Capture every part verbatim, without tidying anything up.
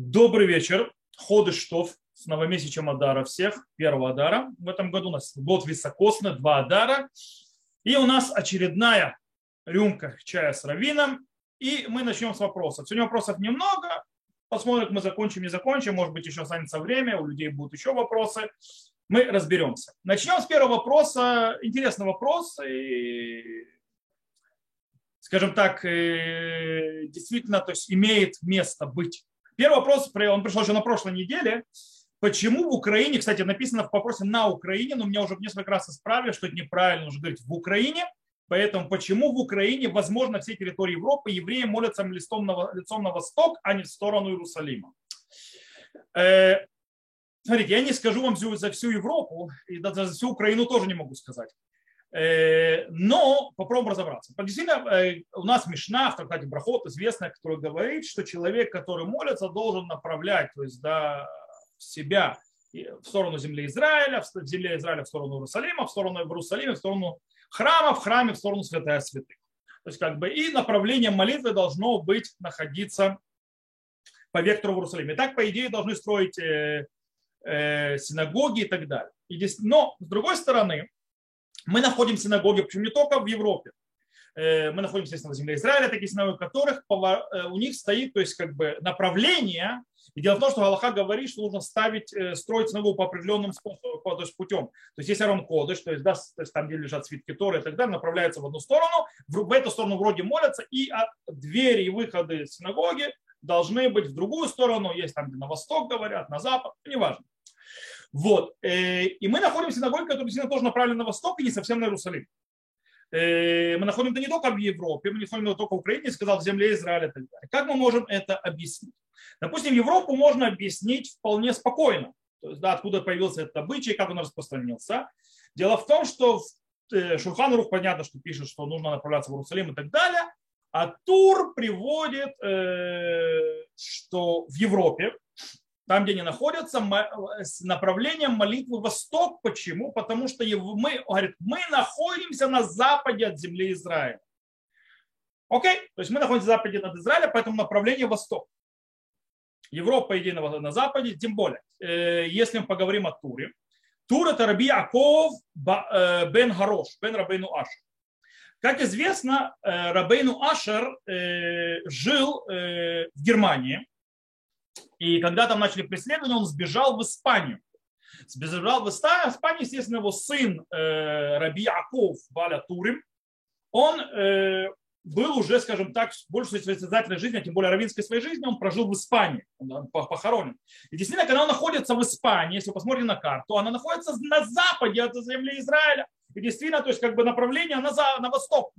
Добрый вечер. Ходыштов с новомесячем Адара всех. Первого Адара. В этом году у нас год високосный, два Адара. И у нас очередная рюмка чая с раввином. И мы начнем с вопросов. Сегодня вопросов немного. Посмотрим, мы закончим, не закончим. Может быть, еще останется время. У людей будут еще вопросы. Мы разберемся. Начнем с первого вопроса. Интересный вопрос. И, скажем так, действительно, то есть имеет место быть. Первый вопрос, он пришел еще на прошлой неделе. Почему в Украине, кстати, написано в вопросе на Украине, но меня уже несколько раз исправили, что это неправильно уже говорить в Украине. Поэтому почему в Украине, возможно, все территории Европы евреи молятся лицом на, лицом на восток, а не в сторону Иерусалима? Э, смотрите, я не скажу вам всю, за всю Европу, и даже за всю Украину тоже не могу сказать. Э, но попробуем разобраться. Действительно, э, у нас Мишна, в трактате Брахот, известная, которая говорит, что человек, который молится, должен направлять, то есть, да, себя в сторону земли Израиля, в земле Израиля в сторону Иерусалима, в сторону Иерусалима, в сторону храма, в храме, в сторону святая святых. То есть как бы и направление молитвы должно быть находиться по вектору в Иерусалиме. И так, по идее, должны строить э, э, синагоги и так далее. И здесь, но, с другой стороны, мы находим синагоги, причем не только в Европе. Э, мы находимся, естественно, в земле Израиля, такие синагоги, в которых у них стоит, то есть как бы направление. И дело в том, что Галаха говорит, что нужно ставить, строить синагогу по определенным способам, то есть путем. То есть есть Арон Кодыш, то есть, да, то есть там, где лежат свитки Торы и так далее, направляются в одну сторону, в эту сторону вроде молятся, и от двери и выходы синагоги должны быть в другую сторону, есть там, где на восток говорят, на запад, неважно. Вот. И мы находим синагоги, которые тоже направлены на восток и не совсем на Иерусалим. Мы находим это не только в Европе, мы находим это только в Украине, сказал, в земле Израиля и так далее. Как мы можем это объяснить? Допустим, Европу можно объяснить вполне спокойно, то есть, да, откуда появился этот обычай, как он распространился. Дело в том, что Шульхан Арух, понятно, что пишет, что нужно направляться в Иерусалим и так далее, а Тур приводит, что в Европе, там, где они находятся, с направлением молитвы восток. Почему? Потому что мы, говорит, мы находимся на западе от земли Израиля. Окей? То есть мы находимся на западе от Израиля, поэтому направление восток. Европа, по идее, на западе, тем более. Если мы поговорим о Туре. Тур – это Раби Яаков бен ха-Рош, бен Рабейну Ашер. Как известно, Рабейну Ашер жил в Германии. И когда там начали преследование, он сбежал в Испанию. Сбежал в Испанию, естественно, его сын Раби Яаков Бааль Турим. Он был уже, скажем так, большую часть сознательной жизни, а тем более раввинской своей жизни, он прожил в Испании, он похоронен. И действительно, когда он находится в Испании, если вы посмотрите на карту, она находится на западе от земли Израиля. И действительно, то есть как бы направление на, за, на восток,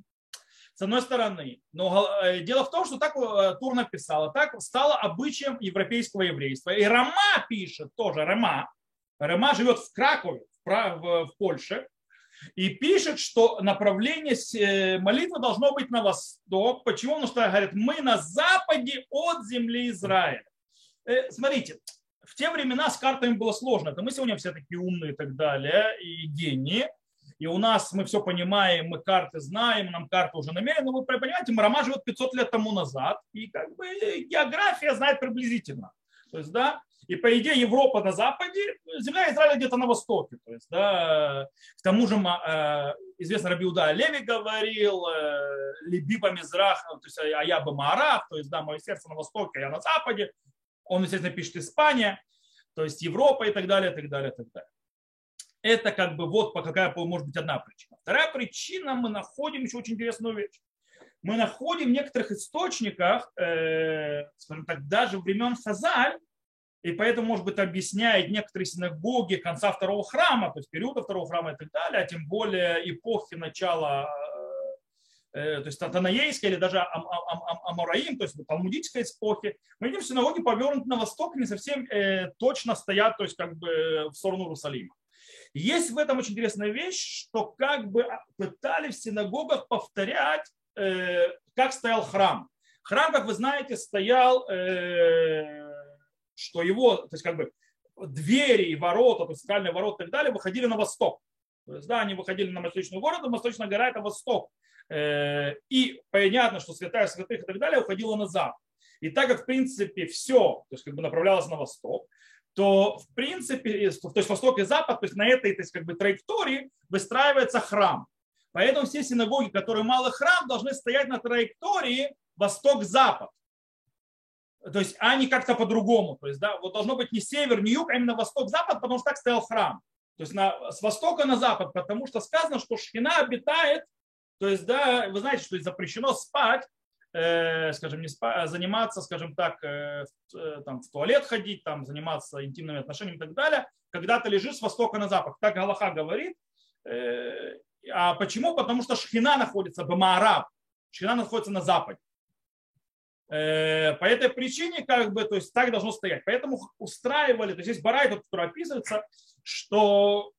с одной стороны. Но дело в том, что так Тур написала, так стало обычаем европейского еврейства. И Рома пишет тоже, Рома, Рома живет в Кракове, в Польше, и пишет, что направление молитвы должно быть на восток. Почему? Потому что, говорит, мы на западе от земли Израиля. Смотрите, в те времена с картами было сложно. Это мы сегодня все такие умные и так далее, и гении. И у нас мы все понимаем, мы карты знаем, нам карты уже намерены. Но вы понимаете, Рома живет пятьсот лет тому назад, и как бы география знает приблизительно. То есть, да, и по идее Европа на западе, земля Израиля где-то на востоке. То есть, да, к тому же известно, Раби Иегуда Леви говорил, либиба мизрах, то есть а я бы маарав, то есть да, мое сердце на востоке, а я на западе. Он, естественно, пишет Испания, то есть Европа и так далее, и так далее, и так далее. Это как бы вот какая может быть одна причина. Вторая причина, мы находим еще очень интересную вещь. Мы находим в некоторых источниках, э, скажем так, даже времен Хазаль, и поэтому, может быть, объясняет некоторые синагоги конца второго храма, то есть периода второго храма и так далее, а тем более эпохи начала, э, то есть Танаейской или даже Ам, Ам, Ам, Амораим, то есть талмудической эпохи. Мы видим, что синагоги повернуты на восток, не совсем э, точно стоят, то есть как бы в сторону Иерусалима. Есть в этом очень интересная вещь, что как бы пытались в синагогах повторять, как стоял храм. Храм, как вы знаете, стоял, что его, то есть как бы двери и ворота, то есть скальные ворота и так далее, выходили на восток. То есть, да, они выходили на восточную город, а восточная гора – это восток. И понятно, что святая святых и так далее уходила на запад. И так как, в принципе, все, то есть, как бы, направлялось на восток, то, в принципе, то есть восток и запад, то есть на этой, то есть, как бы, траектории выстраивается храм. Поэтому все синагоги, которые малый храм, должны стоять на траектории восток-запад. То есть, а не как-то по-другому. То есть, да, вот должно быть не север, не юг, а именно восток-запад, потому что так стоял храм. То есть на, с востока на запад, потому что сказано, что Шхина обитает. То есть, да, вы знаете, что запрещено спать, э, скажем, не спа, заниматься, скажем так, э, там, в туалет ходить, там, заниматься интимными отношениями и так далее, когда ты лежишь с востока на запад. Так Галаха говорит. Э, а почему? Потому что Шхина находится в Маарав. Шхина находится на западе. Э, по этой причине, как бы, то есть так должно стоять. Поэтому устраивали, то есть есть барайт, который описывается, что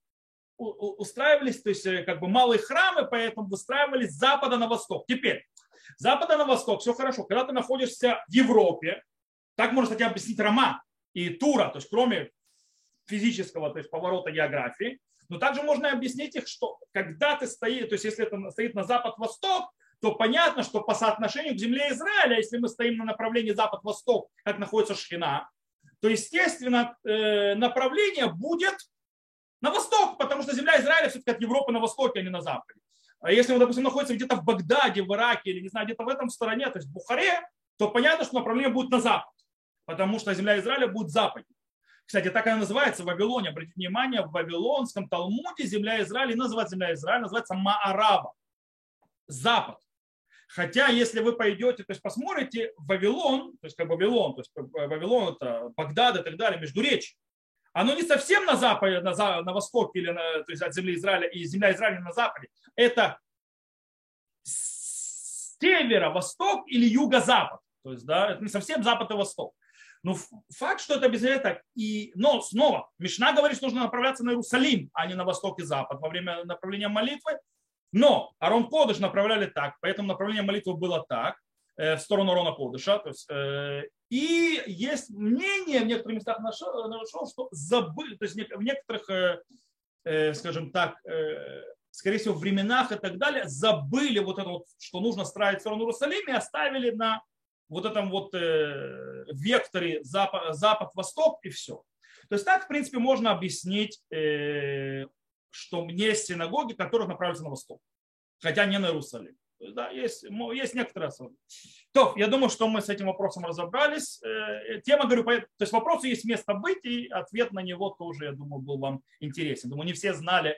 устраивались, то есть как бы малые храмы, поэтому выстраивались с запада на восток. Теперь, с запада на восток, все хорошо. Когда ты находишься в Европе, так можно, кстати, объяснить Рома и Тура, то есть кроме физического, то есть поворота географии, но также можно объяснить их, что когда ты стоишь, то есть если это стоит на запад-восток, то понятно, что по соотношению к земле Израиля, если мы стоим на направлении запад-восток, как находится Шхина, то, естественно, направление будет на восток, потому что земля Израиля все-таки от Европы на востоке, а не на западе. А если он, допустим, находится где-то в Багдаде, в Ираке, или, не знаю, где-то в этом стороне, то есть в Бухаре, то понятно, что направление будет на запад, потому что земля Израиля будет западнее. Кстати, так она называется в Вавилоне. Обратите внимание, в Вавилонском Талмуде земля Израиля, называется земля Израиля, называется Маарава, запад. Хотя, если вы пойдете, то есть посмотрите, Вавилон, то есть как Вавилон, то есть Вавилон, это Багдад и так далее, Междуречье, оно не совсем на западе, на, за, на востоке, или на, то есть от земли Израиля, и земля Израиля на западе. Это северо-восток или юго-запад. То есть, да, это не совсем запад и восток. Но факт, что это обязательно так. И, но снова, Мишна говорит, что нужно направляться на Иерусалим, а не на восток и запад во время направления молитвы. Но Арон Кодыш направляли так, поэтому направление молитвы было так, в сторону Арона Кодыша. То есть, и есть мнение, в некоторых местах нашел, нашел что забыли, то есть в некоторых, скажем так, скорее всего, временах и так далее, забыли вот это вот, что нужно строить в сторону Иерусалима, и оставили на вот этом вот векторе запад-восток, и все. То есть так, в принципе, можно объяснить, что есть синагоги, которые направляются на восток, хотя не на Иерусалим. Да, есть, есть некоторые особенности. То, я думаю, что мы с этим вопросом разобрались. Тема, говорю, то есть вопросу есть место быть, и ответ на него тоже, я думаю, был вам интересен. Думаю, не все знали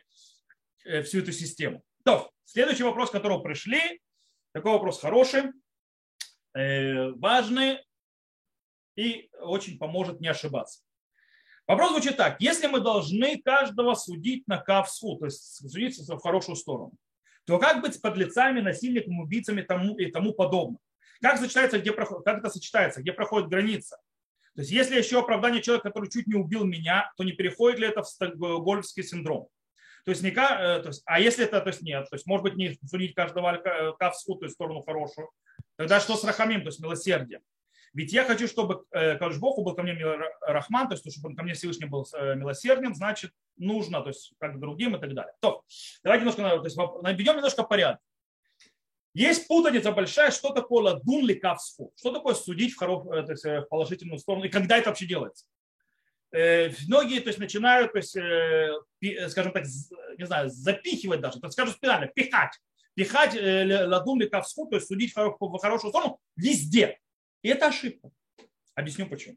всю эту систему. То, следующий вопрос, к которому пришли, такой вопрос хороший, важный и очень поможет не ошибаться. Вопрос звучит так. Если мы должны каждого судить на кавсу, то есть судиться в хорошую сторону, то как быть с подлецами, насильниками, убийцами тому, и тому подобное? Как, сочетается, где, как это сочетается? Где проходит граница? То есть если еще оправдание человека, который чуть не убил меня, то не переходит ли это в стокгольмский синдром? То есть, не, то есть, а если это, то есть нет, то есть может быть не судить каждого кавсу, то есть в сторону хорошую, тогда что с рахамим, то есть милосердие? Ведь я хочу, чтобы Кадош Боху был ко мне рахман, то есть чтобы он ко мне Всевышний был милосердным, значит, нужно, то есть как другим и так далее. То, давайте немножко, то есть, наведем немножко порядок. Есть путаница большая, что такое ладун ли кавсфу, что такое судить в, хоро, то есть, в положительную сторону и когда это вообще делается. Многие, то есть, начинают, то есть, скажем так, не знаю, запихивать даже, так скажу специально, пихать, пихать ладун ли кавсфу, то есть судить в хорошую сторону везде. И это ошибка. Объясню почему.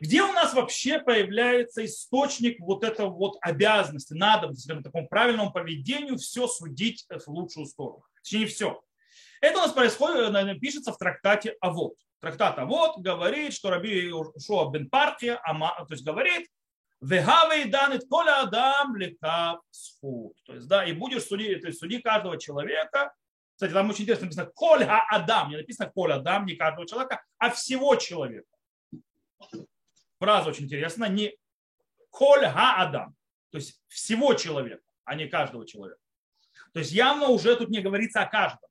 Где у нас вообще появляется источник вот этого вот обязанности, надобности, к такому правильному поведению все судить в лучшую сторону? Точнее, не все. Это у нас происходит, пишется в трактате Авод. Трактат Авод говорит, что Раби Яаков бен ха-Рош, то есть говорит, то есть, да, и будешь судить, то есть суди каждого человека. Кстати, там очень интересно написано «Коль ха-Адам». Не написано «Коль Адам», не каждого человека, а всего человека. Фраза очень интересная. Не «Коль ха-Адам», то есть всего человека, а не каждого человека. То есть явно уже тут не говорится о каждом.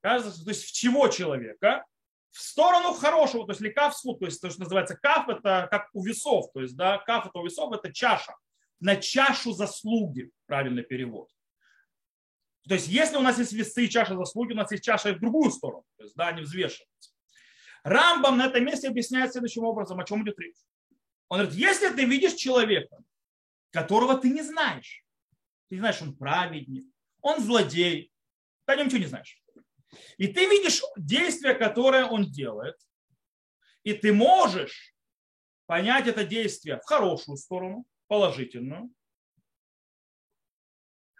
Кажется, то есть в чего человека? В сторону хорошего, то есть лекавсу, то есть то, что называется каф, это как у весов. То есть да, каф это у весов, это чаша. На чашу заслуги, правильный перевод. То есть, если у нас есть весы и чаша заслуги, у нас есть чаша и в другую сторону. То есть, да, они взвешиваются. Рамбам на этом месте объясняет следующим образом, о чем идет речь. Он говорит, если ты видишь человека, которого ты не знаешь, ты не знаешь, он праведник, он злодей, ты о нем ничего не знаешь. И ты видишь действие, которое он делает, и ты можешь понять это действие в хорошую сторону, положительную.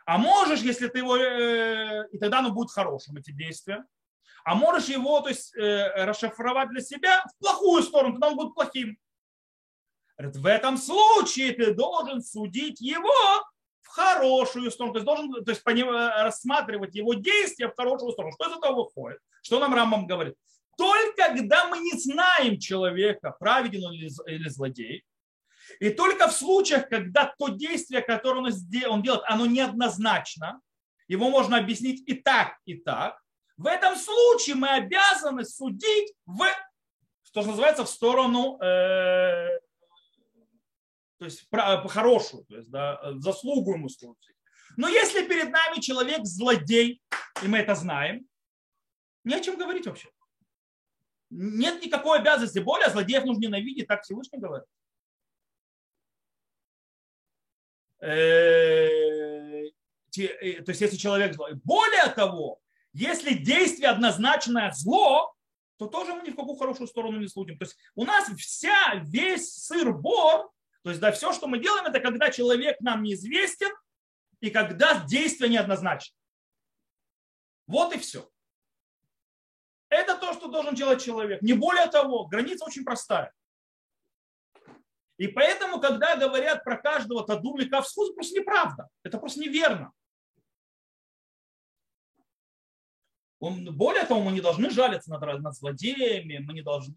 А можешь, если ты его, э, и тогда оно будет хорошим, эти действия. А можешь его, то есть, э, расшифровать для себя в плохую сторону, тогда он будет плохим. Говорит, в этом случае ты должен судить его в хорошую сторону, то есть должен то есть, рассматривать его действия в хорошую сторону. Что из этого выходит? Что нам Рамбам говорит? Только когда мы не знаем человека, праведен он или злодей, и только в случаях, когда то действие, которое он делает, оно неоднозначно, его можно объяснить и так, и так, в этом случае мы обязаны судить в, что называется, в сторону, э, то есть хорошую, то есть, да, заслугу ему судить. Но если перед нами человек злодей, и мы это знаем, не о чем говорить вообще. Нет никакой обязанности. Более злодеев нужно ненавидеть, так Всевышний говорит. То есть, если человек злой. Более того, если действие однозначное зло, то тоже мы ни в какую хорошую сторону не судим. То есть, у нас вся, весь сыр-бор, то есть, да, все, что мы делаем, это когда человек нам неизвестен и когда действие неоднозначно. Вот и все. Это то, что должен делать человек. Не более того, граница очень простая. И поэтому, когда говорят про каждого тадум лика вскус, это просто неправда. Это просто неверно. Более того, мы не должны жалиться над, над злодеями, мы не должны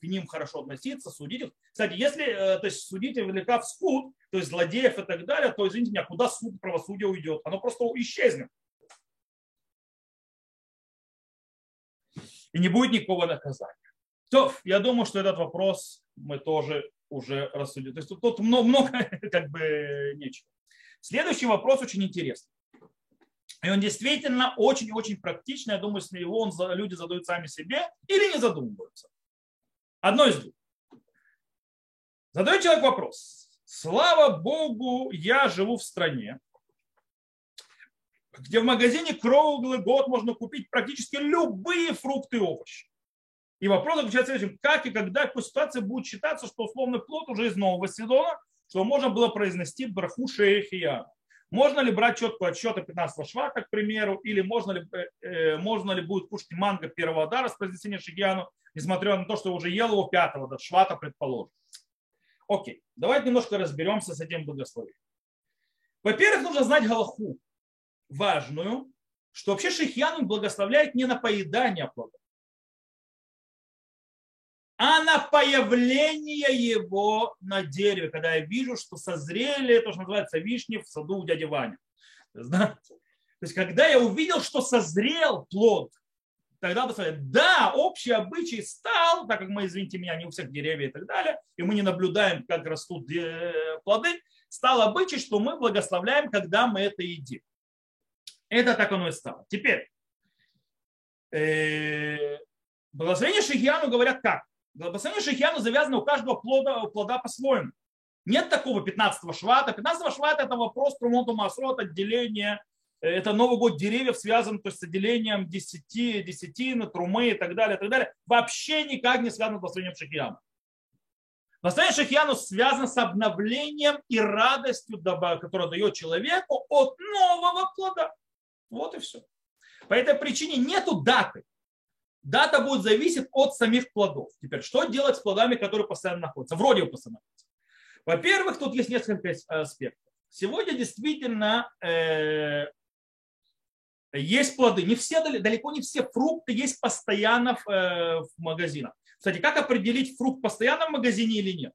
к ним хорошо относиться, судить их. Кстати, если то есть, судите лика вскус, то есть злодеев и так далее, то, извините меня, куда суд, правосудие уйдет? Оно просто исчезнет. И не будет никакого наказания. То, я думаю, что этот вопрос мы тоже уже рассудили. То есть тут, тут много, много как бы нечего. Следующий вопрос очень интересный. И он действительно очень-очень практичный. Я думаю, если его он, люди задают сами себе или не задумываются. Одно из двух. Задает человек вопрос. Слава Богу, я живу в стране, где в магазине круглый год можно купить практически любые фрукты и овощи. И вопрос заключается в следующем. Как и когда по ситуации будет считаться, что условный плод уже из нового сезона, что можно было произнести браху шегехияну? Можно ли брать четкую отсчета пятнадцатого швата, к примеру, или можно ли, э, можно ли будет кушать манго первого Адара с произнесения шегехияну, несмотря на то, что уже ел его пятого до швата, предположим. Окей, давайте немножко разберемся с этим благословением. Во-первых, нужно знать галаху. Важную, что вообще шегехияну благословляет не на поедание плода, а на появление его на дереве, когда я вижу, что созрели, то, что называется, вишни в саду у дяди Вани. То есть, когда я увидел, что созрел плод, тогда благословляет. Да, общий обычай стал, так как мы, извините меня, не у всех деревьев и так далее, и мы не наблюдаем, как растут плоды, стал обычай, что мы благословляем, когда мы это едим. Это так оно и стало. Теперь, э, благословение шегехияну говорят как? Благословение шегехияну завязано у каждого плода, плода по-своему. Нет такого пятнадцатого швата. пятнадцатого швата – это вопрос Трумонту Масрот, отделение, это Новый год деревьев связан то есть, с отделением десяти, десятины, трумы и так далее, и так далее. Вообще никак не связано с благословением шегехияну. Благословение шегехияну связано с обновлением и радостью, которую дает человеку от нового плода. Вот и все. По этой причине нету даты. Дата будет зависеть от самих плодов. Теперь, что делать с плодами, которые постоянно находятся? Вроде бы постоянно находятся. Во-первых, тут есть несколько аспектов. Сегодня действительно э, есть плоды. Не все, далеко не все фрукты есть постоянно в, э, в магазинах. Кстати, как определить, фрукт постоянно в магазине или нет?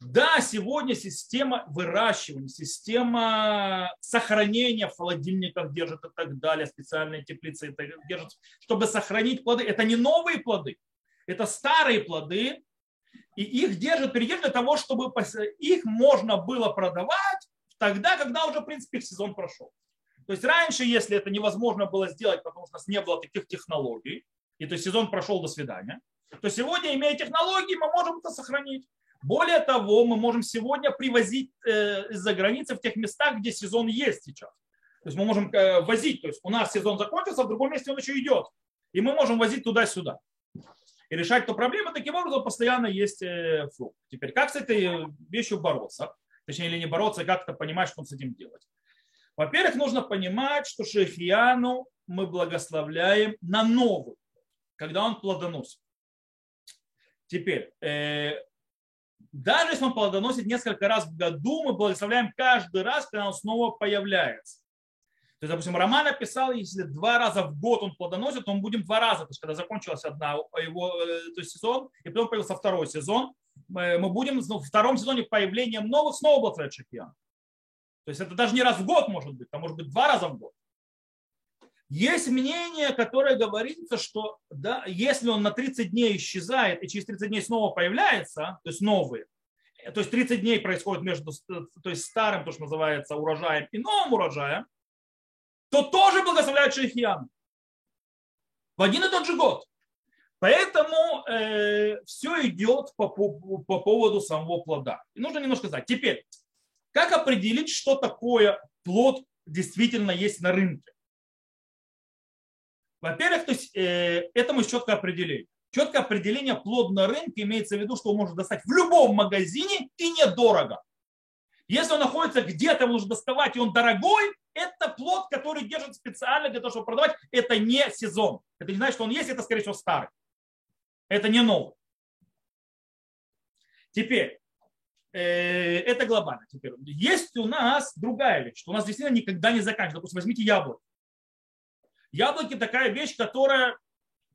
Да, сегодня система выращивания, система сохранения в холодильниках держит и так далее, специальные теплицы держат, чтобы сохранить плоды. Это не новые плоды, это старые плоды, и их держат, передержат для того, чтобы их можно было продавать тогда, когда уже, в принципе, их сезон прошел. То есть раньше, если это невозможно было сделать, потому что у нас не было таких технологий, и то есть сезон прошел, до свидания, то сегодня, имея технологии, мы можем это сохранить. Более того, мы можем сегодня привозить из-за границы в тех местах, где сезон есть сейчас. То есть мы можем возить, то есть у нас сезон закончился, а в другом месте он еще идет. И мы можем возить туда-сюда. И решать эту проблему таким образом постоянно есть фрукт. Теперь как с этой вещью бороться? Точнее, или не бороться, а как-то понимать, что с этим делать. Во-первых, нужно понимать, что шегехияну мы благословляем на новый, когда он плодоносит. Теперь, э, даже если он плодоносит несколько раз в году, мы благословляем каждый раз, когда он снова появляется. То есть, допустим, Рома написал, если два раза в год он плодоносит, то мы будем два раза. То есть, когда закончился одна его то есть, сезон, и потом появился второй сезон, мы будем во втором сезоне появлением новых снова благословлять шегехияну. То есть это даже не раз в год может быть, а может быть два раза в год. Есть мнение, которое говорится, что да, если он на тридцать дней исчезает и через тридцать дней снова появляется, то есть новые, то есть тридцать дней происходит между то есть старым, то что называется, урожаем и новым урожаем, то тоже благословляют шегехияну в один и тот же год. Поэтому э, все идет по, по, по поводу самого плода. И нужно немножко знать. Теперь, как определить, что такое плод действительно есть на рынке? Во-первых, то есть, э, этому есть четкое определение. Четкое определение плод на рынке имеется в виду, что он может достать в любом магазине и недорого. Если он находится где-то, его нужно доставать, и он дорогой, это плод, который держит специально для того, чтобы продавать. Это не сезон. Это не значит, что он есть, это, скорее всего, старый. Это не новый. Теперь. Это глобально. Теперь есть у нас другая вещь, что у нас действительно никогда не заканчивается. Допустим, возьмите яблоки. Яблоки такая вещь, которая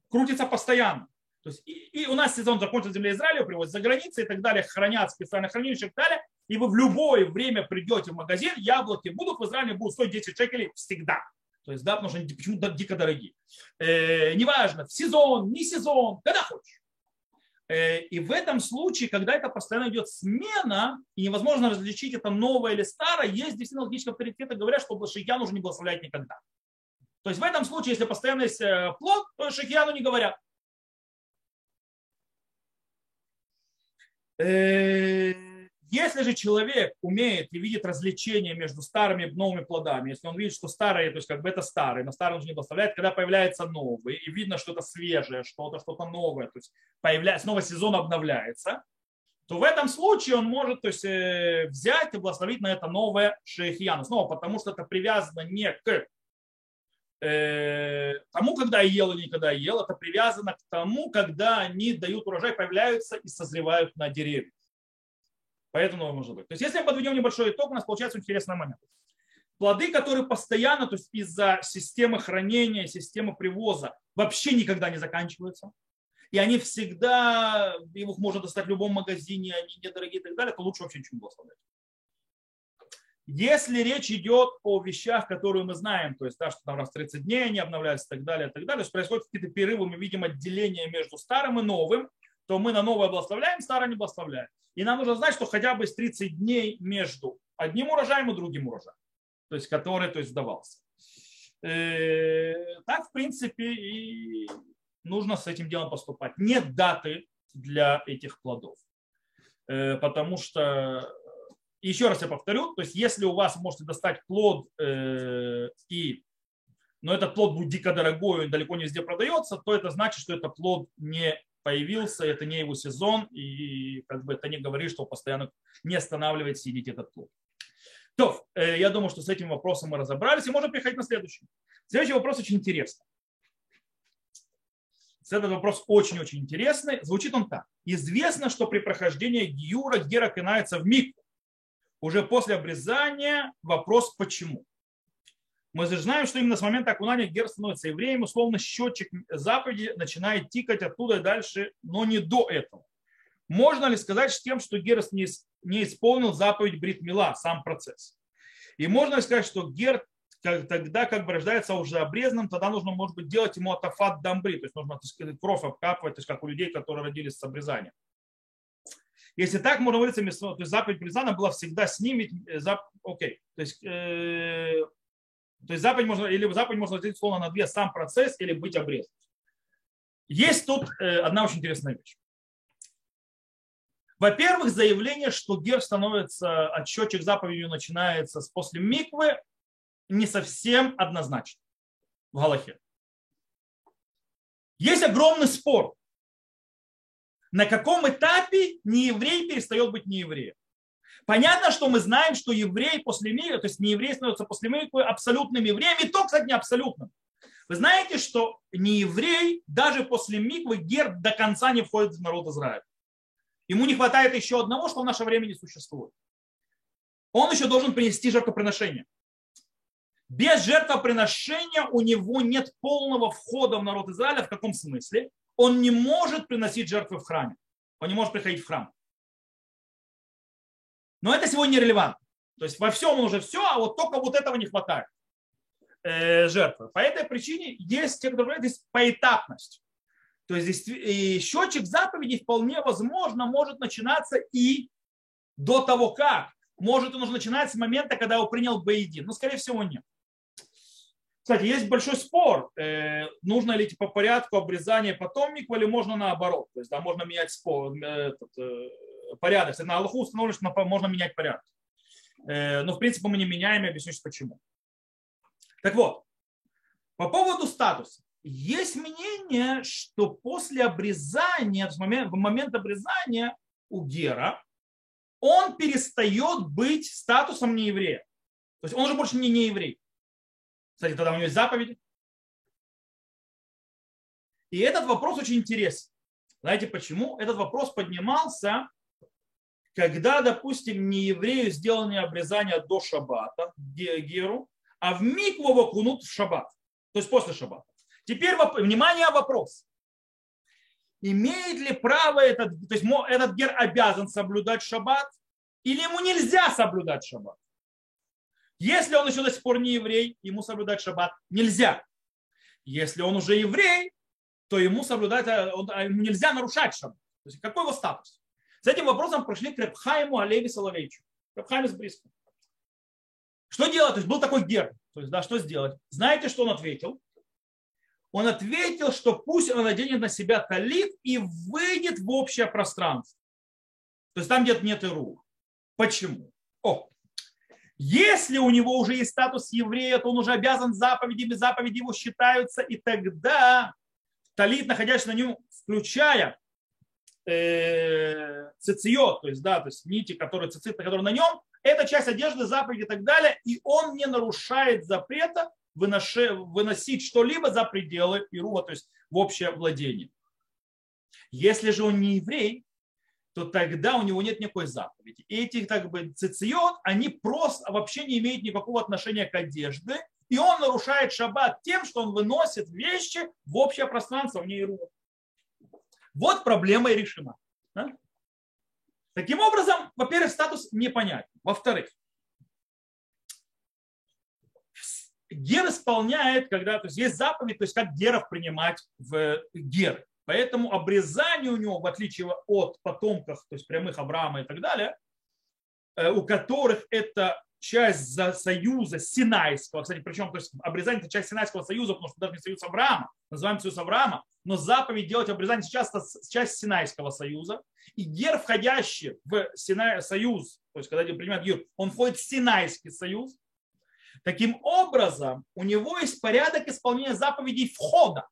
крутится постоянно. То есть, и, и у нас сезон закончился в Земле Израиля, привозят за границей и так далее, хранят специально хранилище и так далее. И вы в любое время придете в магазин, яблоки будут в Израиле, будут стоить десять шекелей всегда. То есть, да, потому что они почему-то дико дорогие. Э, неважно, в сезон, не сезон, когда хочешь. И в этом случае, когда это постоянно идет смена, и невозможно различить, это новое или старое, есть действительно логические авторитеты, говорят, что шегехияну уже не благословлять никогда. То есть в этом случае, если постоянно есть плод, то шегехияну не говорят. Если же человек умеет и видит различение между старыми и новыми плодами, если он видит, что старые, то есть как бы это старые, но старые он же не благословляет, когда появляется новый, и видно, что это свежее, что-то, что-то новое, то есть появляется, снова сезон обновляется, то в этом случае он может то есть, взять и благословить на это новое шегехияну. Снова, потому что это привязано не к э, тому, когда я ел или никогда я ел, это привязано к тому, когда они дают урожай, появляются и созревают на деревьях. Поэтому может быть. То есть, если мы подведем небольшой итог, у нас получается интересный момент. Плоды, которые постоянно, то есть из-за системы хранения, системы привоза, вообще никогда не заканчиваются. И они всегда, их можно достать в любом магазине, они недорогие и так далее, то лучше вообще ничего не благословлять. Если речь идет о вещах, которые мы знаем, то есть, да, что там раз в тридцать дней они обновляются и так далее, и так далее, то есть происходят какие-то перерывы, мы видим отделение между старым и новым, то мы на новое благословляем, старое не благословляем. И нам нужно знать, что хотя бы с тридцать дней между одним урожаем и другим урожаем, то есть который то есть, сдавался. Так, в принципе, и нужно с этим делом поступать. Нет даты для этих плодов. Потому что, еще раз я повторю, то есть если у вас можете достать плод, и, но этот плод будет дико дорогой, он далеко не везде продается, то это значит, что этот плод не появился, это не его сезон, и как бы это не говорит, что постоянно не останавливает сидеть этот плод. То, я думаю, что с этим вопросом мы разобрались, и можем переходить на следующий. Следующий вопрос очень интересный. Этот вопрос очень-очень интересный. Звучит он так. Известно, что при прохождении гиюра гер окунается в микву. Уже после обрезания вопрос «почему?». Мы же знаем, что именно с момента окунания гер становится евреем, условно счетчик заповеди начинает тикать оттуда и дальше, но не до этого. Можно ли сказать с тем, что гер не исполнил заповедь брит мила, сам процесс? И можно ли сказать, что гер тогда как бы рождается уже обрезанным, тогда нужно, может быть, делать ему атафат дамбри, то есть нужно кровь обкапывать, то есть как у людей, которые родились с обрезанием. Если так, можно говорить, то есть заповедь британа была всегда с ними. Зап... Окей. То есть, э... То есть заповедь можно, или заповедь можно разделить словно на две, сам процесс или быть обрезанным. Есть тут одна очень интересная вещь. Во-первых, заявление, что гер становится, отсчетчик заповедью начинается с после миквы, не совсем однозначно в галахе. Есть огромный спор, на каком этапе нееврей перестает быть неевреем. Понятно, что мы знаем, что еврей после миквы, то есть нееврей становится после миквы абсолютным евреем, и то, кстати, не абсолютным. Вы знаете, что нееврей даже после миквы гер до конца не входит в народ Израиля. Ему не хватает еще одного, что в наше время не существует. Он еще должен принести жертвоприношение. Без жертвоприношения у него нет полного входа в народ Израиля. В каком смысле? Он не может приносить жертвы в храме. Он не может приходить в храм. Но это сегодня нерелевантно. То есть во всем он уже все, а вот только вот этого не хватает э, жертвы. По этой причине есть, те, кто говорят, есть поэтапность. То есть здесь счетчик заповедей вполне возможно может начинаться и до того как. Может он уже начинать с момента, когда его принял Бойдин. Но скорее всего нет. Кстати, есть большой спор. Э, нужно ли по порядку обрезания потом миквы или можно наоборот. То есть да, можно менять спор, этот, э, порядок. Если на Аллаху установлено, что можно менять порядок. Э, но в принципе мы не меняем, я объясню почему. Так вот, по поводу статуса. Есть мнение, что после обрезания, в момент, в момент обрезания у гера, он перестает быть статусом нееврея. То есть он уже больше не нееврей. Кстати, тогда у него есть заповеди. И этот вопрос очень интересен. Знаете почему? Этот вопрос поднимался, когда, допустим, нееврею сделали обрезание до шаббата, геру, а в микву его окунут в шаббат, то есть после шаббата. Теперь, внимание, вопрос. Имеет ли право этот, то есть этот гер обязан соблюдать шаббат или ему нельзя соблюдать шаббат? Если он еще до сих пор не еврей, ему соблюдать шаббат нельзя. Если он уже еврей, то ему соблюдать, ему нельзя нарушать шаббат. То есть какой его статус? С этим вопросом пришли к Рабби Хаиму Алеви Соловейчу. Рабби Хаим из Бриска. Что делать? То есть был такой гер. То есть, да, что сделать? Знаете, что он ответил? Он ответил, что пусть он наденет на себя талит и выйдет в общее пространство. То есть там где-то нет и рук. Почему? О, если у него уже есть статус еврея, то он уже обязан заповедями, заповеди его считаются, и тогда талит, находящийся на нем, включая э, цициот, то есть, да, то есть нити, которые цицит, которые на нем, это часть одежды, заповеди и так далее, и он не нарушает запрета выносить что-либо за пределы Ирува, то есть в общее владение. Если же он не еврей, то тогда у него нет никакой заповеди. Эти как бы цициот, они просто вообще не имеют никакого отношения к одежде, и он нарушает шаббат тем, что он выносит вещи в общее пространство вне Ирува. Вот проблема и решена. Да? Таким образом, во-первых, статус непонятен. Во-вторых, гер исполняет, когда, то есть есть заповедь, то есть как геров принимать в геры. Поэтому обрезание у него, в отличие от потомков, то есть прямых Авраама и так далее, у которых это часть союза Синайского, кстати, причем то есть обрезание это часть Синайского союза, потому что даже не союз Авраама, называем союз Авраама, но заповедь делать обрезание сейчас это часть Синайского союза. И гер, входящий в Синай, союз, то есть когда принимают гер, он входит в Синайский союз. Таким образом, у него есть порядок исполнения заповедей входа.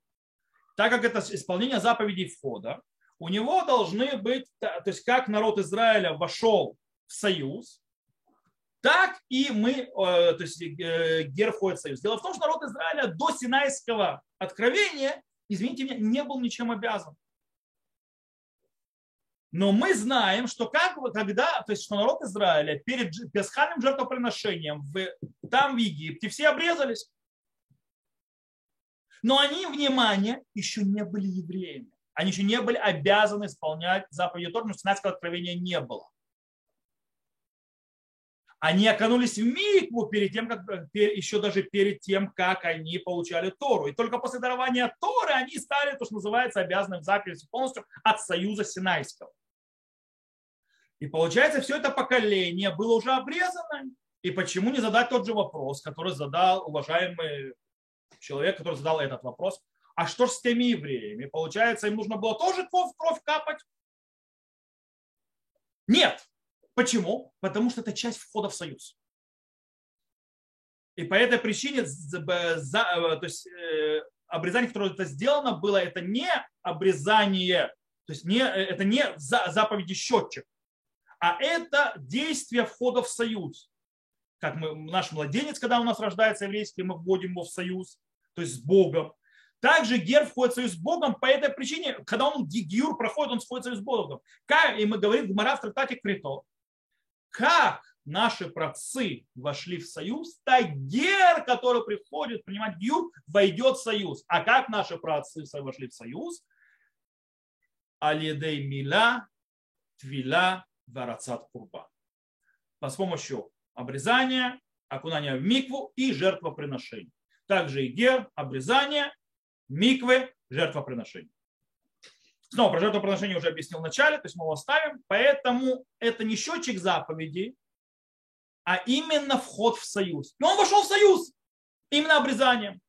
Так как это исполнение заповедей входа, у него должны быть, то есть как народ Израиля вошел в союз, так и мы, то есть гер входит в союз. Дело в том, что народ Израиля до Синайского откровения, извините меня, не был ничем обязан. Но мы знаем, что, как, когда, то есть, что народ Израиля перед пасхальным жертвоприношением в, там в Египте все обрезались. Но они, внимание, еще не были евреями. Они еще не были обязаны исполнять заповеди Торы, потому что Синайского откровения не было. Они окунулись в микву перед тем, как, еще даже перед тем, как они получали Тору. И только после дарования Торы они стали, то, что называется, обязаны в заповеди полностью от союза Синайского. И получается, все это поколение было уже обрезано. И почему не задать тот же вопрос, который задал уважаемый человек, который задал этот вопрос? А что ж с теми евреями? Получается, им нужно было тоже кровь, кровь капать? Нет. Почему? Потому что это часть входа в союз. И по этой причине то есть, обрезание, которое это сделано, было это не обрезание, то есть не, это не заповеди счетчик, а это действие входа в союз. Как мы, наш младенец, когда у нас рождается еврейский, мы вводим его в союз, то есть с Богом. Также гер входит в союз с Богом, по этой причине, когда он гиюр проходит, он входит в союз с Богом. И мы говорим в Маарав в трактате Крито, как наши праотцы вошли в союз, так гер, который приходит принимать гиюр, войдет в союз. А как наши праотцы вошли в союз? Алидей мила, твила, варацат курба. С помощью обрезания, окунания в микву и жертвоприношений. Также и гер, обрезание, миквы, жертвоприношения. Снова про жертвоприношение уже объяснил в начале, то есть мы его оставим. Поэтому это не счетчик заповедей, а именно вход в союз. Но он вошел в союз именно обрезанием.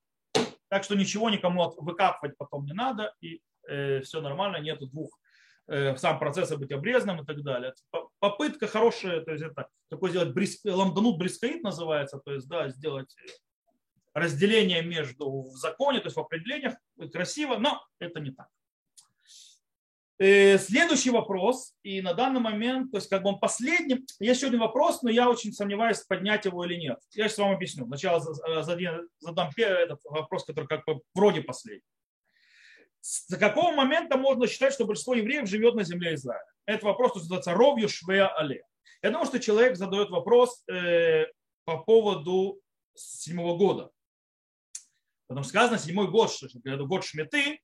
Так что ничего никому выкапывать потом не надо, и э, все нормально, нету двух э, сам процесса быть обрезанным и так далее. Попытка хорошая, то есть это такое сделать брис, ламданут брискаит называется, то есть да, сделать разделение между в законе, то есть в определениях, красиво, но это не так. Следующий вопрос, и на данный момент, то есть как бы он последний, есть еще один вопрос, но я очень сомневаюсь, поднять его или нет. Я сейчас вам объясню. Сначала задам этот вопрос, который как бы вроде последний. С какого момента можно считать, что большинство евреев живет на земле Израиля? Этот вопрос называется Робью Шве Але. Я думаю, что человек задает вопрос по поводу седьмого года. Потому что сказано, седьмой год, год Шмиты,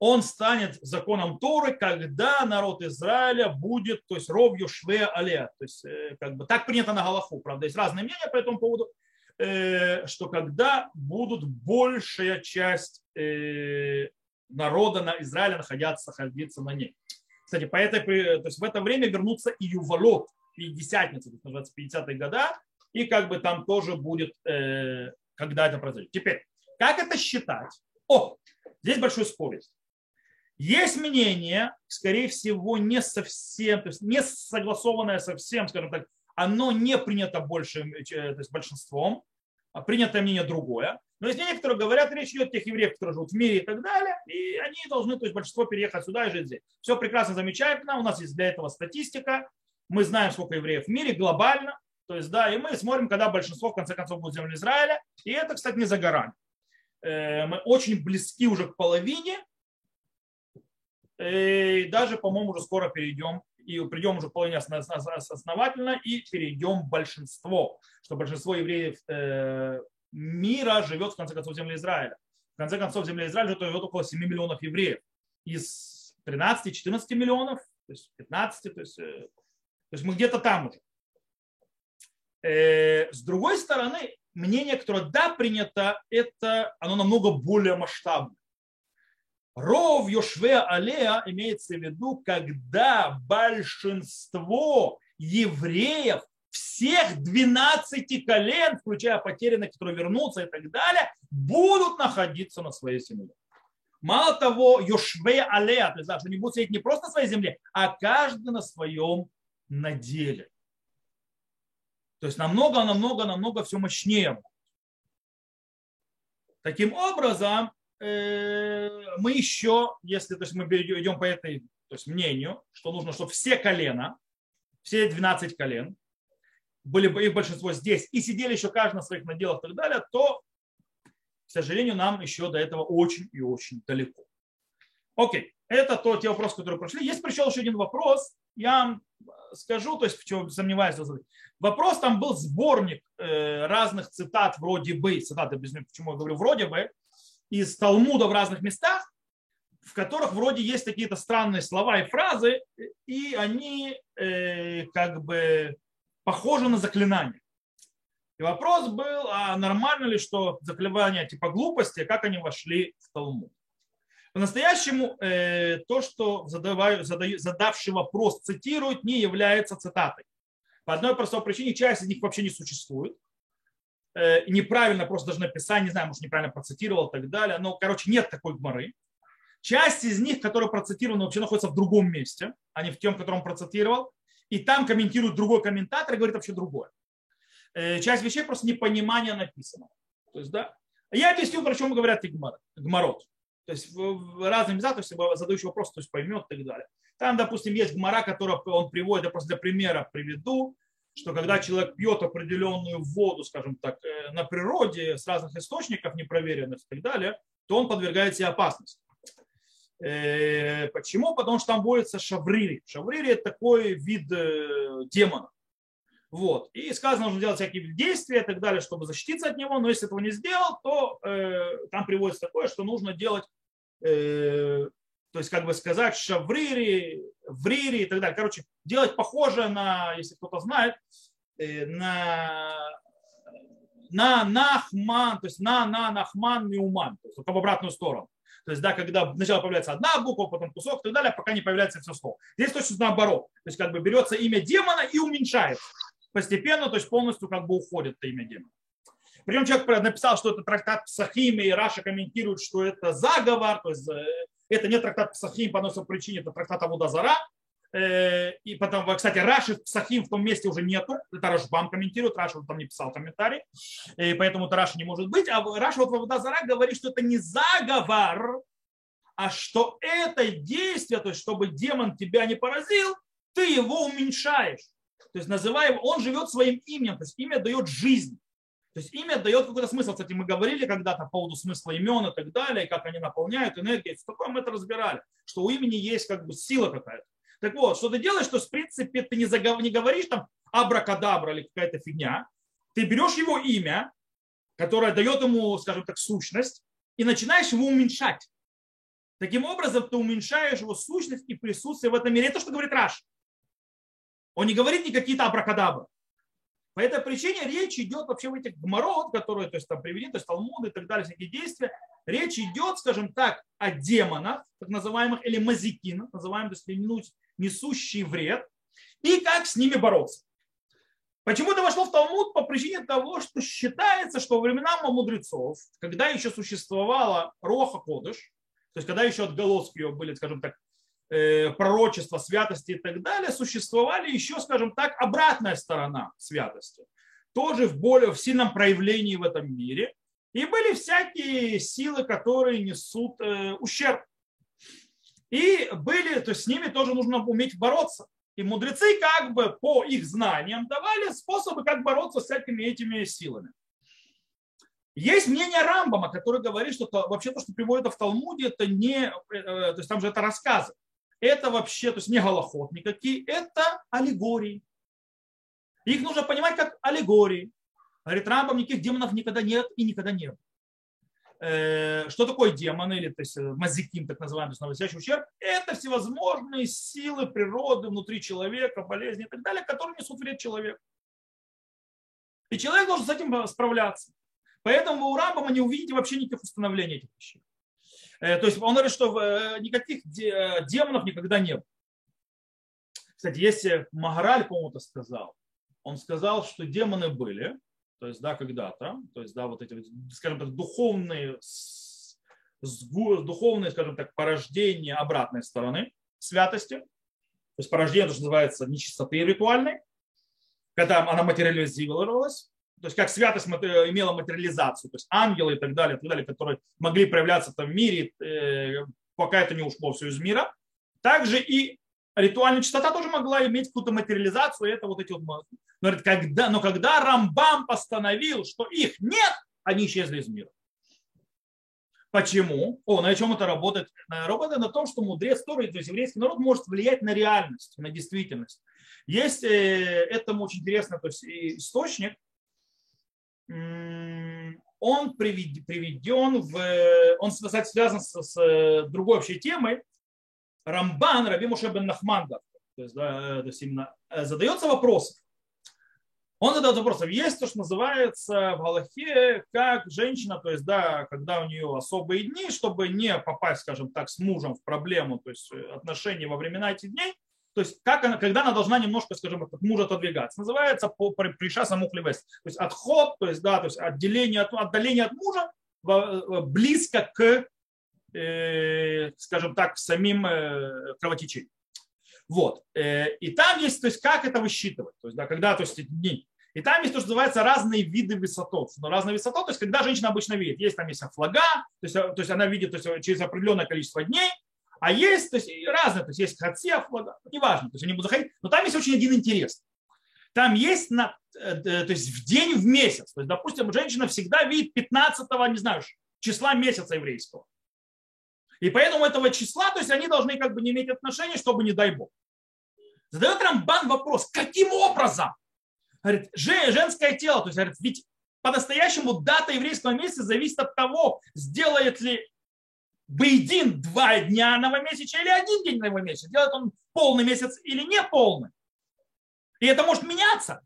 он станет законом Торы, когда народ Израиля будет, то есть Робью Шве Але. То есть как бы так принято на Галаху. Правда, есть разные мнения по этому поводу, что когда будут большая часть народа на Израиле находятся, находиться на ней. Кстати, по этой, то есть в это время вернутся и ювалот, пятидесятница, то называется пятидесятые года, и как бы там тоже будет, когда это произойдет. Теперь, как это считать? О, здесь большой спор есть. Есть мнение, скорее всего, не совсем, то есть не согласованное совсем, скажем так, оно не принято большим, то есть большинством, а принято мнение другое. Но есть мнение, которые говорят, речь идет о тех евреях, которые живут в мире и так далее, и они должны, то есть большинство переехать сюда и жить здесь. Все прекрасно замечательно, у нас есть для этого статистика, мы знаем, сколько евреев в мире глобально, то есть да, и мы смотрим, когда большинство в конце концов будет земля Израиля, и это, кстати, не за горами. Мы очень близки уже к половине, и даже, по-моему, уже скоро перейдем, и придем уже к половине основательно, и перейдем в большинство, что большинство евреев мира живет, в конце концов, земля Израиля. В конце концов, земля Израиля живет около семи миллионов евреев. Из тринадцати-четырнадцати миллионов, то есть пятнадцати, то есть, то есть мы где-то там уже. С другой стороны, мнение, которое да, принято, это оно намного более масштабное. Ров Йошве Алея имеется в виду, когда большинство евреев всех двенадцати колен, включая потерянных, которые вернутся и так далее, будут находиться на своей земле. Мало того, Йошве Алея, то есть что они будут сидеть не просто на своей земле, а каждый на своем наделе. То есть намного, намного, намного все мощнее. Таким образом, мы еще, если то есть мы идем по этой, то есть мнению, что нужно, чтобы все колена, все двенадцать колен, были бы их большинство здесь, и сидели еще каждый на своих наделах и так далее, то, к сожалению, нам еще до этого очень и очень далеко. Окей, это то, те вопросы, которые прошли. Есть пришел еще один вопрос. Я скажу, то есть в чем сомневаюсь. Вопрос там был сборник разных цитат вроде бы, цитаты, почему я говорю вроде бы, из Талмуда в разных местах, в которых вроде есть какие-то странные слова и фразы, и они э, как бы похожи на заклинания. И вопрос был, а нормально ли, что заклинания типа глупости, как они вошли в Талмуд? По-настоящему э, то, что задаваю, задаю, задавший вопрос цитирует, не является цитатой. По одной простой причине часть из них вообще не существует. неправильно просто даже написал, не знаю, может неправильно процитировал и так далее. Но, короче, нет такой гмары. Часть из них, которые процитированы, вообще находятся в другом месте, а не в том, в котором процитировал. И там комментирует другой комментатор и говорит вообще другое. Часть вещей просто непонимание написано. То есть, да. Я объясню, про чем говорят гмарот. То есть разные места, то есть задающий вопрос, то есть поймет и так далее. Там, допустим, есть гмара, которую он приводит, я просто для примера приведу, что когда человек пьет определенную воду, скажем так, на природе, с разных источников непроверенных и так далее, то он подвергает себе опасности. Почему? Потому что там водится шаврири. Шаврири – это такой вид демона. Вот. И сказано, нужно делать всякие действия и так далее, чтобы защититься от него. Но если этого не сделал, то э, там приводится такое, что нужно делать, э, то есть как бы сказать, шаврири, врири и так далее. Короче, делать похожее на, если кто-то знает, э, на на нахман, то есть на на нахман миуман, то есть в обратную сторону. То есть, да, когда сначала появляется одна буква, потом кусок и так далее, пока не появляется все слово. Здесь точно наоборот. То есть как бы берется имя демона и уменьшается. Постепенно, то есть полностью как бы уходит это имя демона. Причем человек написал, что это трактат Псахим, и Раша комментирует, что это заговор. То есть это не трактат Псахим по одной причине, это трактат Абудазара. И потом, кстати, Раши Псахим в том месте уже нету. Это Рамбам комментирует, Раша там не писал комментарий, и поэтому это Раша не может быть. А Раша вот в Абудазара говорит, что это не заговор, а что это действие, то есть чтобы демон тебя не поразил, ты его уменьшаешь. То есть называем, он живет своим именем, то есть имя дает жизнь. То есть имя дает какой-то смысл. Кстати, мы говорили когда-то по поводу смысла имен и так далее, и как они наполняют энергией. В таком мы это разбирали, что у имени есть как бы сила какая-то. Так вот, что ты делаешь, что в принципе ты не, заговор, не говоришь там абракадабра или какая-то фигня. Ты берешь его имя, которое дает ему, скажем так, сущность, и начинаешь его уменьшать. Таким образом ты уменьшаешь его сущность и присутствие в этом мире. Это то, что говорит Раш. Он не говорит ни какие-то абракадабры. По этой причине речь идет вообще в этих гмарот, которые то есть, там привели, то есть талмуды и так далее, всякие действия. Речь идет, скажем так, о демонах, так называемых, или мазикинах, называемых, то есть несущий вред, и как с ними бороться. Почему-то вошло в Талмуд по причине того, что считается, что во времена мудрецов, когда еще существовала Роха Кодыш, то есть когда еще отголоски ее были, скажем так, пророчества, святости и так далее, существовали еще, скажем так, обратная сторона святости. Тоже в более в сильном проявлении в этом мире. И были всякие силы, которые несут ущерб. И были, то есть с ними тоже нужно уметь бороться. И мудрецы как бы по их знаниям давали способы, как бороться с всякими этими силами. Есть мнение Рамбама, который говорит, что то, вообще то, что приводит в Талмуде, это не, то есть там же это рассказы. Это вообще, то есть не галахот никакие, это аллегории. Их нужно понимать как аллегории. Говорит, Рамбам, никаких демонов никогда нет и никогда не было. Что такое демон или то есть мазиким, так называемый, наносящий ущерб? Это всевозможные силы природы внутри человека, болезни и так далее, которые несут вред человеку. И человек должен с этим справляться. Поэтому у Рамбама не увидите вообще никаких установлений этих вещей. То есть он говорит, что никаких демонов никогда не было. Кстати, если Магараль, по-моему, это сказал, он сказал, что демоны были, то есть, да, когда-то, то есть, да, вот эти, скажем так, духовные, духовные, скажем так, порождения обратной стороны святости, то есть порождение, то, что называется, нечистоты ритуальной, когда она материализировалась, то есть как святость имела материализацию, то есть ангелы и так далее, и так далее, которые могли проявляться в этом мире, пока это не ушло все из мира. Также и ритуальная чистота тоже могла иметь какую-то материализацию. Это вот эти вот... Но, когда, но когда Рамбам постановил, что их нет, они исчезли из мира. Почему? О, на чем это работает? Работает на том, что мудрец Торы, то есть еврейский народ, может влиять на реальность, на действительность. Есть этому очень интересный то есть, источник. Он приведен в... Он, кстати, связан с, с другой общей темой. Рамбан, Раби Моше бен Нахманда. То есть, да, то есть именно задается вопрос. Он задает вопрос. Есть то, что называется в Галахе, как женщина, то есть, да, когда у нее особые дни, чтобы не попасть, скажем так, с мужем в проблему, то есть отношения во времена этих дней, То есть как она, когда она должна немножко, скажем, от мужа отодвигаться. Называется приша самухлевес. То есть отход, то есть, да, то есть отделение, отдаление от мужа близко к, э, скажем так, самим э, кровотечению. Вот. И там есть, то есть, как это высчитывать, то есть, да, когда, то есть, дни. И там есть то, что называется разные виды высотов. Но разная высота, то есть, когда женщина обычно видит, есть там есть флага, то есть, то есть она видит то есть, через определенное количество дней, а есть, то есть, разные, то есть, есть хатсия, флага, неважно, то есть, они будут заходить. Но там есть очень один интерес. Там есть, на, то есть, в день в месяц. То есть, допустим, женщина всегда видит пятнадцатого, не знаю, числа месяца еврейского. И поэтому этого числа, то есть они должны как бы не иметь отношения, чтобы не дай бог. Задает Рамбан вопрос, каким образом? Говорит, женское тело, то есть говорит, ведь по-настоящему дата еврейского месяца зависит от того, сделает ли Бойдин два дня новомесяча или один день новомесяча. Делает он полный месяц или не полный. И это может меняться.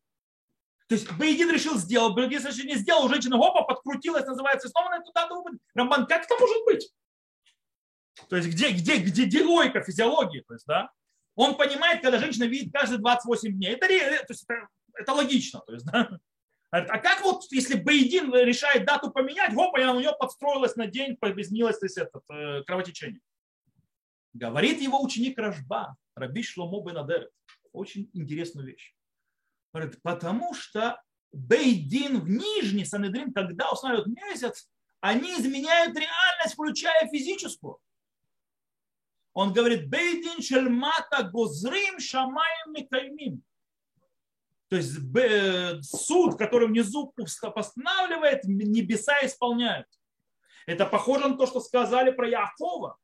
То есть Бойдин решил сделать, Бойдин не сделал, у женщины опа, подкрутилась, называется, снова на эту дату. Рамбан, как это может быть? То есть где, где, где, где логика, физиология? То есть, да? Он понимает, когда женщина видит каждые двадцать восемь дней. Это, то есть, это, это логично. То есть, да? А как вот, если Бойдин решает дату поменять, опа, она у нее подстроилась на день, пояснилось э, кровотечение. Говорит его ученик Рашба, Раби Шломо бен Адера. Очень интересную вещь. Говорит, потому что Бойдин в Нижний Санедрин, когда устанавливают месяц, они изменяют реальность, включая физическую. Он говорит, Бейдин шельмата гозрим шамаем микаймим. То есть суд, который внизу постанавливает, небеса исполняют. Это похоже на то, что сказали про Яакова.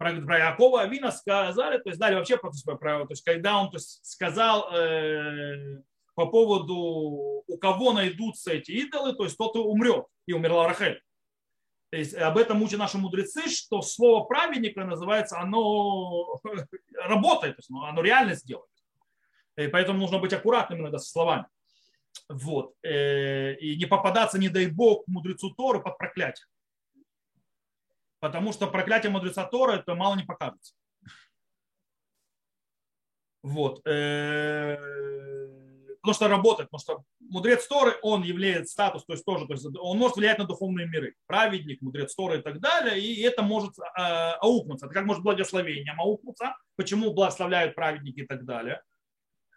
Про, про Яакова Авина сказали, то есть дали вообще про то, есть, когда он то есть, сказал э, по поводу, у кого найдутся эти идолы, то есть тот и умрет. И умерла Рахель. То есть об этом учат наши мудрецы, что слово праведника называется, оно работает, то есть оно реально сделает. И поэтому нужно быть аккуратным иногда со словами. Вот. И не попадаться, не дай бог, мудрецу Торы под проклятие. Потому что проклятие мудреца Торы это мало не покажется. Вот. Потому что работает, потому что мудрец Торы, он является статус, то есть тоже, то есть он может влиять на духовные миры. Праведник, мудрец Торы и так далее, и это может э, аукнуться. Это как может благословением аукнуться, почему благословляют праведники и так далее.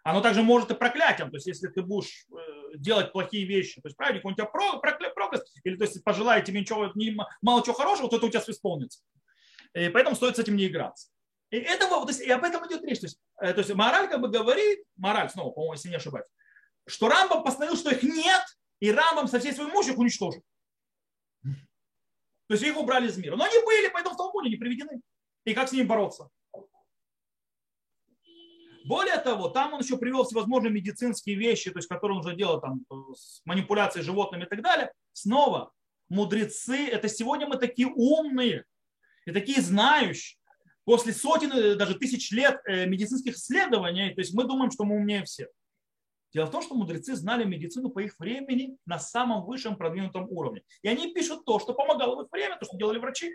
Оно также может и проклятием, то есть если ты будешь э, делать плохие вещи, то есть праведник, он тебя проклял, или то есть пожелает тебе ничего, мало чего хорошего, то это у тебя все исполнится. И поэтому стоит с этим не играться. И, этого, то есть, и об этом идет речь. То есть, то есть мораль как бы говорит, мораль, снова, по-моему, если не ошибаюсь, что Рамбам постановил, что их нет, и Рамбам со всей своей мощью их уничтожил. То есть их убрали из мира. Но они были, поэтому в Талмуде не приведены. И как с ними бороться? Более того, там он еще привел всевозможные медицинские вещи, то есть, которые он уже делал там, с манипуляцией животными и так далее. Снова, мудрецы, это сегодня мы такие умные и такие знающие. После сотен, даже тысяч лет медицинских исследований, то есть мы думаем, что мы умнее всех. Дело в том, что мудрецы знали медицину по их времени на самом высшем продвинутом уровне. И они пишут то, что помогало в их время, то, что делали врачи.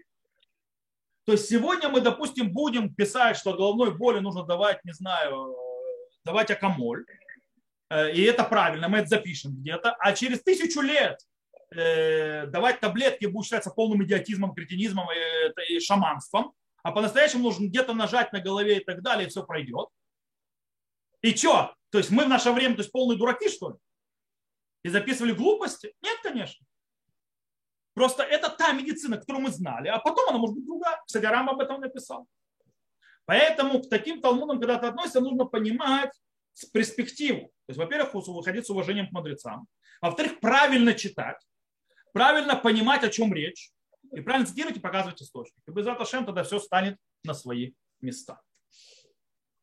То есть сегодня мы, допустим, будем писать, что головной боли нужно давать, не знаю, давать акамоль. И это правильно, мы это запишем где-то. А через тысячу лет давать таблетки будет считаться полным идиотизмом, кретинизмом и шаманством. А по-настоящему нужно где-то нажать на голове и так далее, и все пройдет. И что? То есть мы в наше время то есть полные дураки, что ли? И записывали глупости? Нет, конечно. Просто это та медицина, которую мы знали, а потом она может быть другая. Кстати, Рам об этом написал. Поэтому к таким талмудам, когда ты относишься, нужно понимать перспективу. То есть, во-первых, выходить с уважением к мудрецам. Во-вторых, правильно читать, правильно понимать, о чем речь. И правильно цитировать и показывать источник. И без Аташем тогда все станет на свои места.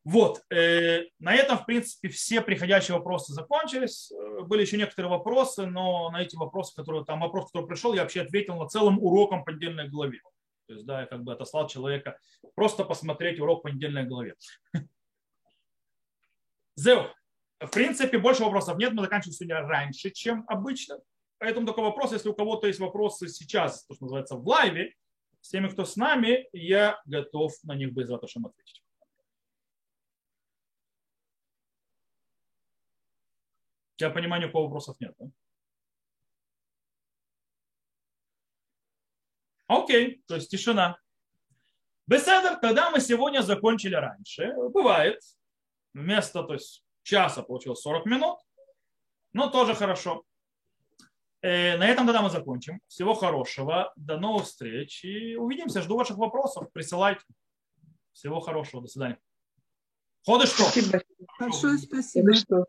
Вот. На этом, в принципе, все приходящие вопросы закончились. Были еще некоторые вопросы, но на эти вопросы, которые там вопрос, который пришел, я вообще ответил на целым уроком по недельной главе. То есть, да, я как бы отослал человека просто посмотреть урок по недельной главе. Зев. В принципе, больше вопросов нет. Мы заканчиваем сегодня раньше, чем обычно. Поэтому такой вопрос, если у кого-то есть вопросы сейчас, то, что называется, в лайве, с теми, кто с нами, я готов на них бы из-за того, чтобы ответить. У тебя понимания, у кого вопросов нет, да? Окей, то есть тишина. Беседер, когда мы сегодня закончили раньше, бывает, вместо то есть, часа получилось сорок минут, но тоже хорошо. Э, на этом тогда мы закончим. Всего хорошего, до новых встреч и увидимся. Жду ваших вопросов, присылайте. Всего хорошего, до свидания. Ходыш, что? Большое спасибо.